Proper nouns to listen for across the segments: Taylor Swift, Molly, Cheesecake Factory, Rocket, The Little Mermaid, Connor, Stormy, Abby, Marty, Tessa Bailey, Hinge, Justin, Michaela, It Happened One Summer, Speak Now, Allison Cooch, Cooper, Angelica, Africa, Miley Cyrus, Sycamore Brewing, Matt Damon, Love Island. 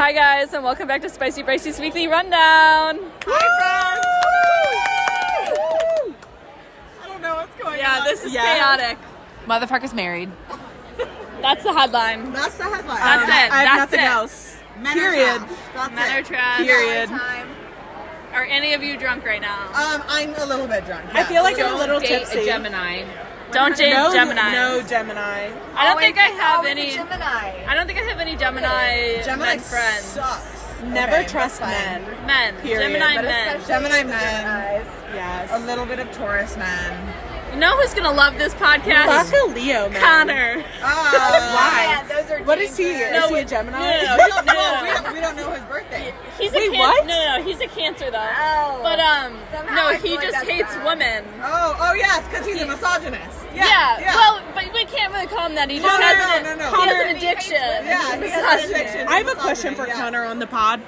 Hi guys, and welcome back to Spicy Bryce's Weekly Rundown. Hi friends! Woo! I don't know what's going on. Yeah, this is chaotic. Motherfucker's married. That's the headline. That's the headline. That's it. I have nothing else. Men period. Men are trash. Period. Are any of you drunk right now? I'm a little bit drunk. Yeah. I feel like I'm a little tipsy. Date a Gemini. Don't date Gemini. No Gemini. I don't think I have any Gemini men friends. Sucks. Never trust men. Men. Period. Gemini men. Gemini men. Yes. A little bit of Taurus men. You know who's gonna love this podcast? Fuck a Leo man. Connor. Oh, why? Yeah, those are what is he? No, is he a Gemini? No. We don't know his birthday. He's a Cancer though. Oh. But he just hates women. Oh yes, because he's a misogynist. Yeah. Well, but we can't really call him that. He just has an addiction. Yeah, he has an addiction. I have a question for Connor on the pod.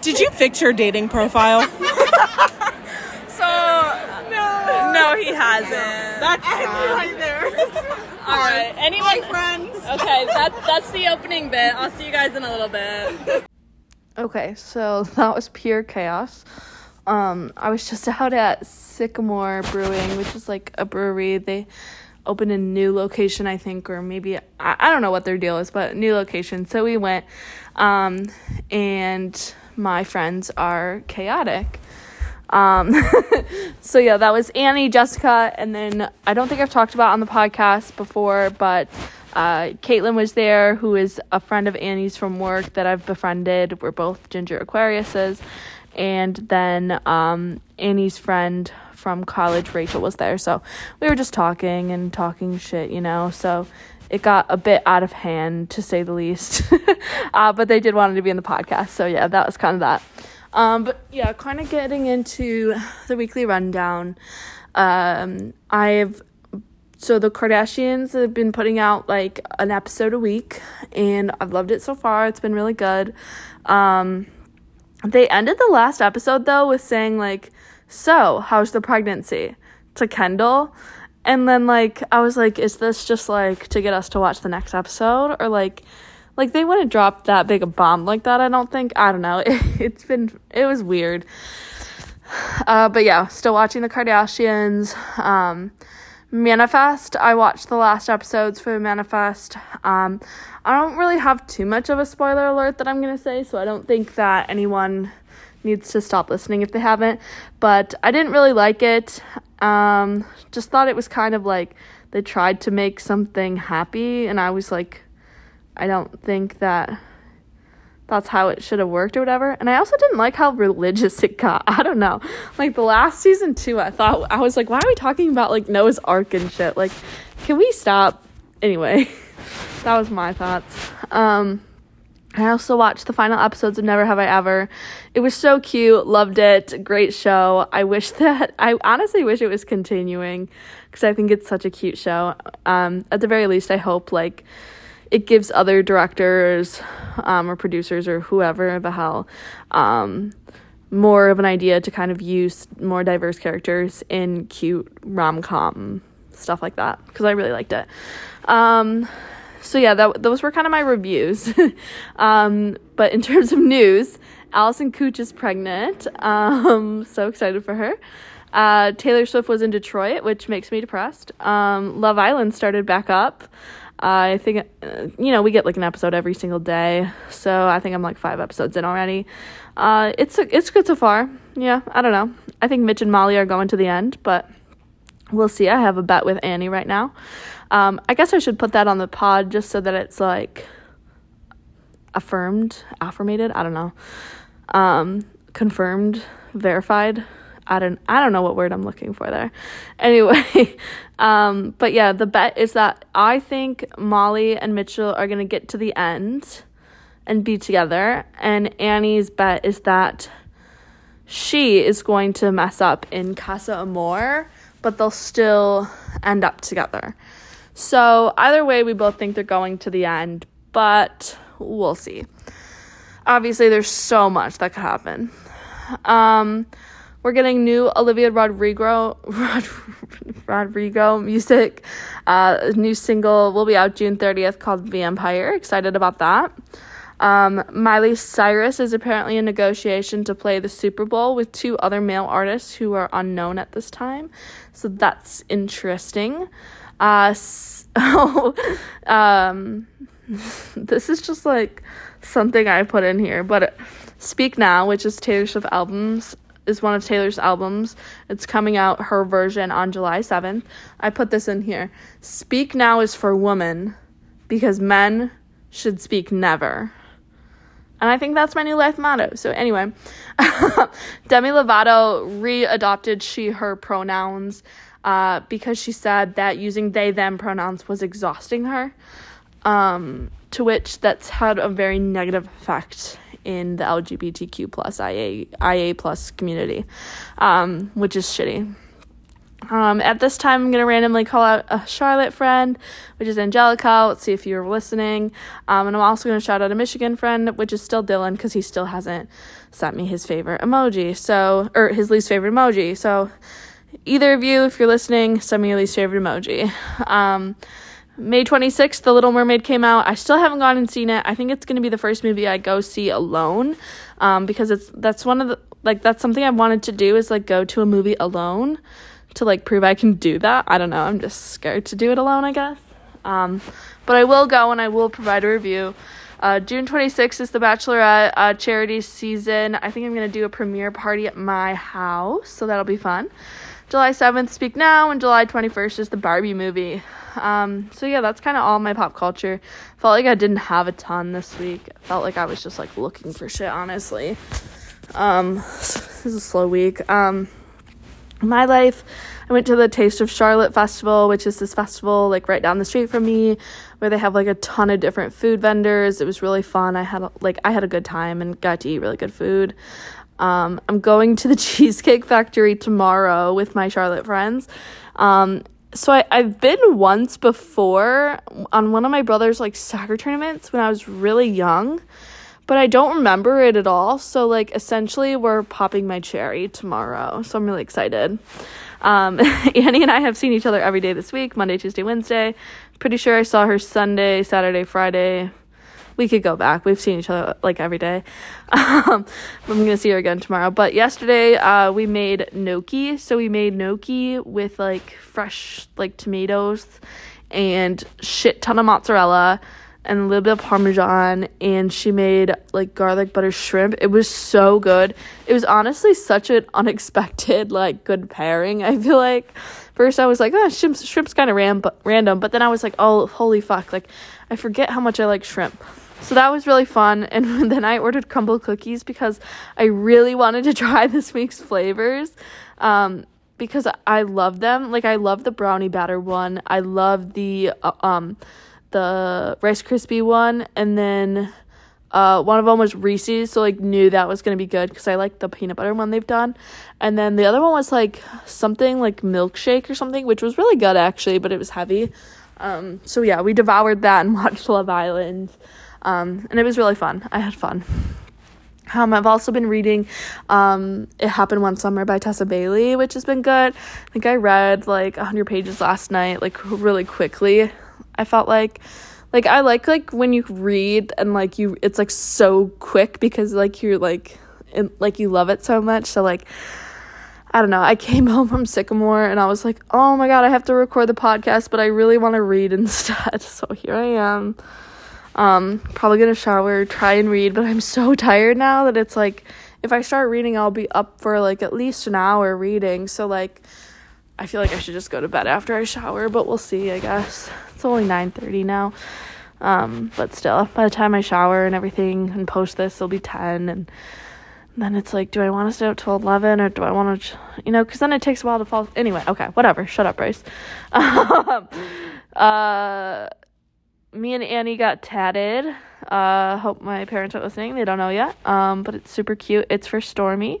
Did you fix your dating profile? No, he hasn't. Yeah. That's right there. All right. Anyone? Hi, friends. Okay, that's the opening bit. I'll see you guys in a little bit. Okay, so that was pure chaos. I was just out at Sycamore Brewing, which is like a brewery. They opened a new location, I think, or maybe I don't know what their deal is, but new location. So we went, and my friends are chaotic. So yeah, that was Annie, Jessica, and then I don't think I've talked about on the podcast before, but Caitlin was there, who is a friend of Annie's from work that I've befriended. We're both Ginger Aquariuses. And then Annie's friend from college, Rachel, was there. So we were just talking shit, so it got a bit out of hand, to say the least. But they did want it to be in the podcast, so yeah, that was kind of that. But yeah, kind of getting into the weekly rundown. So the Kardashians have been putting out like an episode a week, and I've loved it so far. It's been really good. They ended the last episode though with saying like, "So, how's the pregnancy?" to Kendall. And then I was like, "Is this just to get us to watch the next episode?" Or like they wouldn't drop that big a bomb like that, I don't think. I don't know. It was weird. But yeah, still watching the Kardashians. Manifest, I watched the last episodes for Manifest. I don't really have too much of a spoiler alert that I'm going to say, so I don't think that anyone needs to stop listening if they haven't. But I didn't really like it. Just thought it was kind of like they tried to make something happy, and I was like, I don't think that's how it should have worked or whatever. And I also didn't like how religious it got. I don't know. The last season too, I was like, why are we talking about Noah's Ark and shit? Can we stop? Anyway, that was my thoughts. I also watched the final episodes of Never Have I Ever. It was so cute. Loved it. Great show. I honestly wish it was continuing because I think it's such a cute show. At the very least, I hope it gives other directors or producers or whoever the hell more of an idea to kind of use more diverse characters in cute rom-com stuff like that, because I really liked it. So yeah, those were kind of my reviews. But in terms of news, Allison Cooch is pregnant. So excited for her. Taylor Swift was in Detroit, which makes me depressed. Love Island started back up. I think, we get an episode every single day, so I think I'm 5 episodes in already. It's good so far. Yeah, I don't know. I think Mitch and Molly are going to the end, but we'll see. I have a bet with Annie right now. I guess I should put that on the pod just so that it's affirmated. I don't know. Confirmed, verified. I don't know what word I'm looking for there. Anyway, but yeah, the bet is that I think Molly and Mitchell are going to get to the end and be together, and Annie's bet is that she is going to mess up in Casa Amor, but they'll still end up together. So either way, we both think they're going to the end, but we'll see. Obviously, there's so much that could happen. We're getting new Olivia Rodrigo music. New single will be out June 30th called Vampire. Excited about that. Miley Cyrus is apparently in negotiation to play the Super Bowl with two other male artists who are unknown at this time. So that's interesting. This is just like something I put in here, but Speak Now, which is Taylor Swift albums, is one of Taylor's albums. It's coming out, her version, on July 7th. I put this in here. Speak Now is for women because men should speak never. And I think that's my new life motto. So anyway, Demi Lovato re-adopted she/her pronouns because she said that using they/them pronouns was exhausting her, to which that's had a very negative effect in the LGBTQ plus IA plus community, which is shitty. At this time, I'm going to randomly call out a Charlotte friend, which is Angelica. Let's see if you're listening. And I'm also going to shout out a Michigan friend, which is still Dylan, because he still hasn't sent me his favorite emoji. Or his least favorite emoji. So either of you, if you're listening, send me your least favorite emoji. May 26th, The Little Mermaid came out. I still haven't gone and seen it. I think it's going to be the first movie I go see alone, because that's one of the, like, that's something I wanted to do, is like go to a movie alone to like prove I can do that. I don't know. I'm just scared to do it alone, I guess. But I will go and I will provide a review. June 26th is the Bachelorette charity season. I think I'm going to do a premiere party at my house, so that'll be fun. July 7th, Speak Now, and July 21st is the Barbie movie. So yeah, that's kind of all my pop culture. Felt like I didn't have a ton this week. Felt like I was just like looking for shit, honestly. This is a slow week. My life, I went to the Taste of Charlotte Festival, which is this festival like right down the street from me, where they have like a ton of different food vendors. It was really fun. I had a good time and got to eat really good food. I'm going to the Cheesecake Factory tomorrow with my Charlotte friends. So I've been once before on one of my brother's like soccer tournaments when I was really young, but I don't remember it at all. So like essentially we're popping my cherry tomorrow. So I'm really excited. Annie and I have seen each other every day this week, Monday, Tuesday, Wednesday. Pretty sure I saw her Sunday, Saturday, Friday. We could go back. We've seen each other like every day. I'm going to see her again tomorrow. But yesterday, we made gnocchi. So we made gnocchi with like fresh like tomatoes and shit ton of mozzarella and a little bit of Parmesan. And she made like garlic butter shrimp. It was so good. It was honestly such an unexpected like good pairing, I feel like. First I was like, oh, shrimp's kind of random. But then I was like, oh, holy fuck. Like I forget how much I like shrimp. So that was really fun. And then I ordered crumble cookies because I really wanted to try this week's flavors, because I love them. Like I love the brownie batter one. I love the Rice Krispie one. And then one of them was Reese's. So like knew that was going to be good because I like the peanut butter one they've done. And then the other one was like something like milkshake or something, which was really good actually, but it was heavy. So yeah, we devoured that and watched Love Island. And it was really fun. I had fun. I've also been reading It Happened One Summer by Tessa Bailey, which has been good. I think I read like 100 pages last night, like really quickly. I felt like I like when you read and like you, it's like so quick because like you're like, and like you love it so much. So like, I don't know, I came home from Sycamore and I was like, oh my God, I have to record the podcast, but I really want to read instead. So here I am. Probably going to shower, try and read, but I'm so tired now that it's like, if I start reading, I'll be up for like at least an hour reading. So like, I feel like I should just go to bed after I shower, but we'll see, I guess. It's only 9:30 now. But still, by the time I shower and everything and post this, it'll be 10 and then it's like, do I want to stay up till 11 or do I want to, you know, because then it takes a while to fall. Anyway, okay, whatever. Shut up, Bryce. Me and Annie got tatted. Hope my parents aren't listening. They don't know yet. But it's super cute. It's for Stormy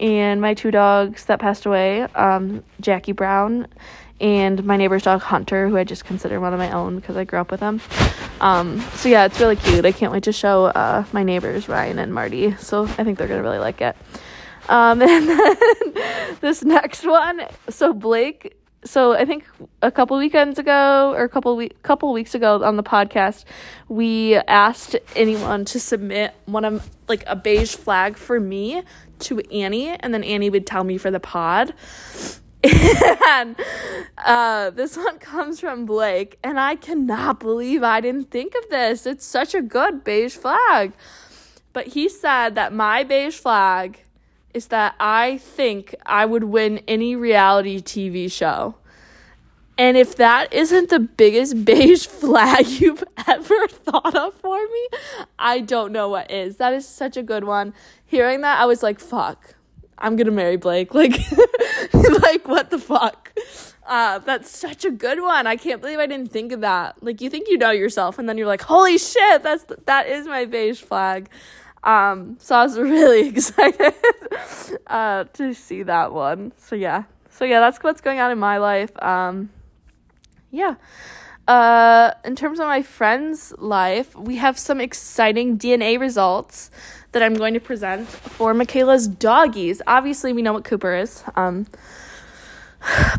and my two dogs that passed away, Jackie Brown and my neighbor's dog Hunter, who I just consider one of my own because I grew up with him. So yeah, it's really cute. I can't wait to show my neighbors Ryan and Marty. So I think they're gonna really like it. And then this next one. So Blake So I think a couple weekends ago or a couple weeks ago on the podcast, we asked anyone to submit one of like a beige flag for me to Annie, and then Annie would tell me for the pod. And this one comes from Blake, and I cannot believe I didn't think of this. It's such a good beige flag. But he said that my beige flag is that I think I would win any reality TV show. And if that isn't the biggest beige flag you've ever thought of for me, I don't know what is. That is such a good one. Hearing that, I was like, fuck, I'm gonna marry Blake. Like, like what the fuck? That's such a good one. I can't believe I didn't think of that. Like, you think you know yourself, and then you're like, holy shit, that is my beige flag. So I was really excited to see that one. So yeah, that's what's going on in my life. In terms of my friend's life, we have some exciting DNA results that I'm going to present for Michaela's doggies. Obviously, we know what Cooper is.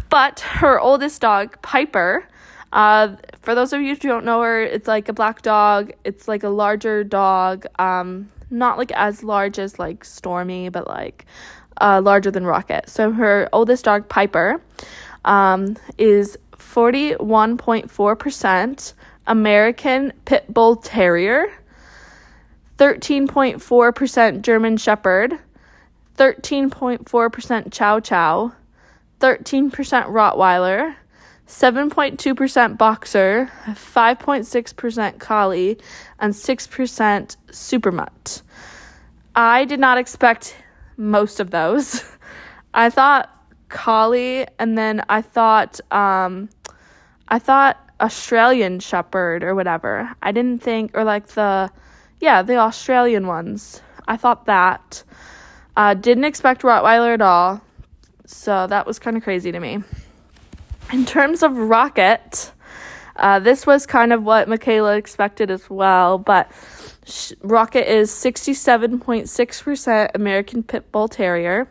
But her oldest dog, Piper, for those of you who don't know her, it's like a black dog. It's like a larger dog. Not like as large as like Stormy, but like larger than Rocket. So her oldest dog, Piper, is 41.4% American Pit Bull Terrier, 13.4% German Shepherd, 13.4% Chow Chow, 13% Rottweiler, 7.2% Boxer, 5.6% Collie, and 6% Supermutt. I did not expect most of those. I thought Collie, and then I thought Australian Shepherd or whatever. I didn't think, or like the Australian ones. I thought that. Didn't expect Rottweiler at all. So that was kind of crazy to me. In terms of Rocket, this was kind of what Michaela expected as well, but Rocket is 67.6% American Pit Bull Terrier,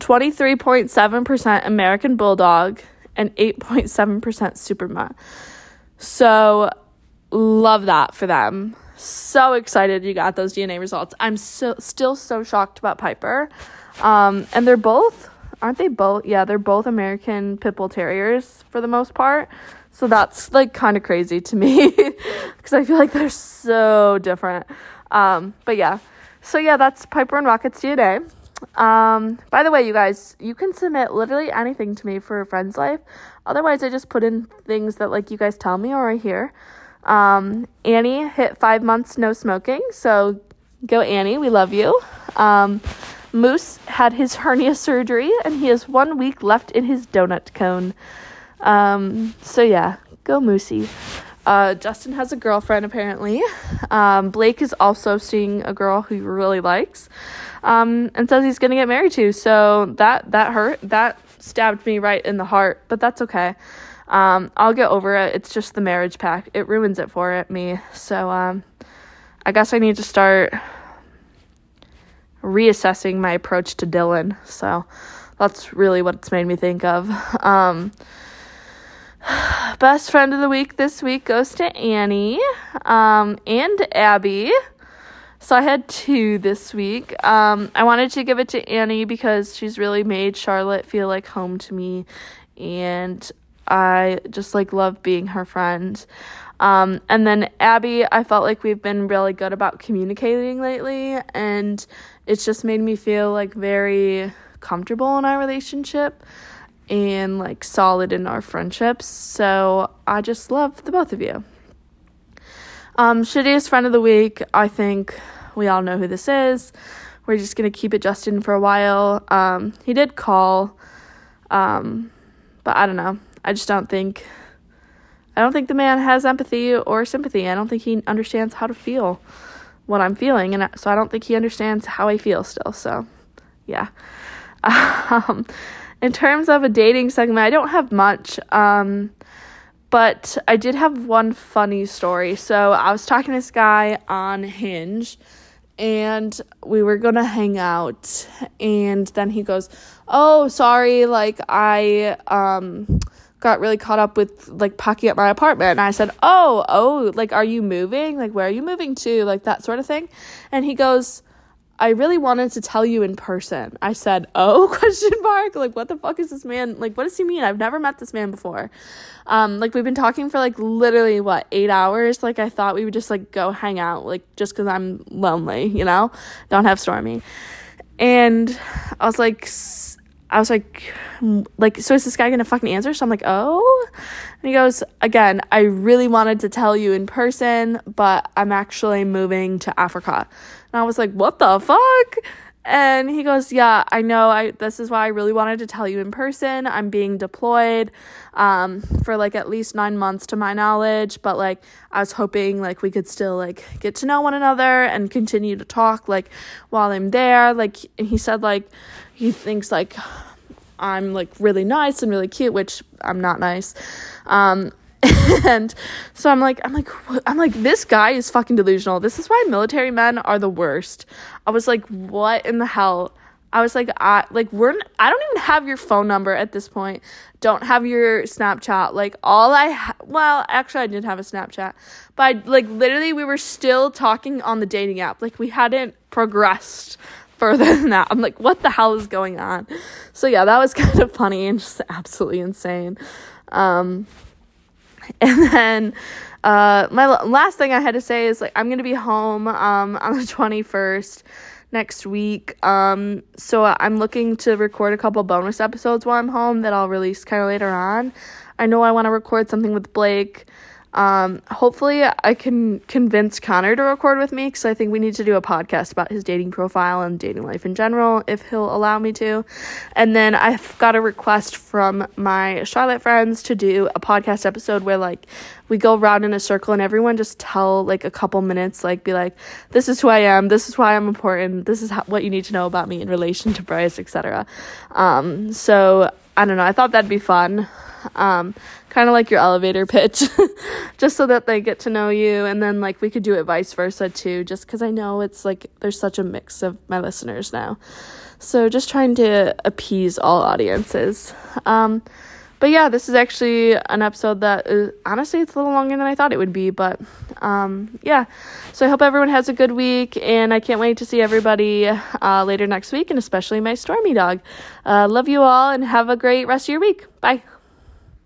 23.7% American Bulldog, and 8.7% Supermutt. So, love that for them. So excited you got those DNA results. I'm still so shocked about Piper. And they're both, aren't they both? Yeah, they're both American Pit Bull Terriers for the most part. So that's like kind of crazy to me because I feel like they're so different. But yeah. So yeah, that's Piper and Rocket's DNA. By the way, you guys, you can submit literally anything to me for a friend's life. Otherwise, I just put in things that like you guys tell me or I hear. Annie hit 5 months no smoking. So go Annie, we love you. Moose had his hernia surgery, and he has 1 week left in his donut cone. So yeah, go Moosey. Justin has a girlfriend, apparently. Blake is also seeing a girl who he really likes, and says he's going to get married to. So that hurt. That stabbed me right in the heart, but that's okay. I'll get over it. It's just the marriage pact. It ruins it for me. So I guess I need to start reassessing my approach to Dylan. So that's really what it's made me think of. Best friend of the week this week goes to Annie and Abby. So I had two this week. I wanted to give it to Annie because she's really made Charlotte feel like home to me, and I just like love being her friend. And then Abby, I felt like we've been really good about communicating lately, and it's just made me feel like very comfortable in our relationship and like solid in our friendships. So I just love the both of you. Shittiest friend of the week, I think we all know who this is. We're just going to keep it Justin for a while. He did call, but I don't know. I don't think the man has empathy or sympathy. I don't think he understands how to feel what I'm feeling. And so I don't think he understands how I feel still. So, yeah. In terms of a dating segment, I don't have much. But I did have one funny story. So I was talking to this guy on Hinge. and we were going to hang out, and then he goes, oh, sorry, like, I got really caught up with, like, packing up my apartment. And I said, oh, like, are you moving? Like, where are you moving to? Like, that sort of thing. And he goes, I really wanted to tell you in person. I said, oh, ? Like, what the fuck is this man? Like, what does he mean? I've never met this man before. Like, we've been talking for, like, literally, 8 hours? Like, I thought we would just, like, go hang out, like, just because I'm lonely, you know? Don't have Stormy. And I was like, so is this guy going to fucking answer? So I'm like, oh. And he goes, again, I really wanted to tell you in person, but I'm actually moving to Africa. And I was like, what the fuck? And he goes, yeah, I know. This is why I really wanted to tell you in person. I'm being deployed for, like, at least 9 months to my knowledge. But, like, I was hoping, like, we could still, like, get to know one another and continue to talk, like, while I'm there. Like, and he said, like, he thinks, like, I'm, like, really nice and really cute, which I'm not nice. And so I'm like, this guy is fucking delusional. This is why military men are the worst. I was like, what in the hell? I was like, I don't even have your phone number at this point. Don't have your Snapchat. Like, I did have a Snapchat. But, like, literally, we were still talking on the dating app. Like, we hadn't progressed further than that. I'm like, what the hell is going on? So, yeah, that was kind of funny and just absolutely insane. And then my last thing I had to say is, like, I'm going to be home on the 21st next week. So I'm looking to record a couple bonus episodes while I'm home that I'll release kind of later on. I know I want to record something with Blake. Hopefully I can convince Connor to record with me, because I think we need to do a podcast about his dating profile and dating life in general, if he'll allow me to. And then I've got a request from my Charlotte friends to do a podcast episode where, like, we go around in a circle and everyone just tell, like, a couple minutes, like, be like, this is who I am, this is why I'm important, this is what you need to know about me in relation to Bryce, etc. So I don't know, I thought that'd be fun. Kind of like your elevator pitch, just so that they get to know you. And then, like, we could do it vice versa too, just because I know it's, like, there's such a mix of my listeners now, so just trying to appease all audiences. But yeah, this is actually an episode that is, honestly, it's a little longer than I thought it would be, but yeah, so I hope everyone has a good week, and I can't wait to see everybody later next week, and especially my Stormy dog. Love you all, and have a great rest of your week. Bye.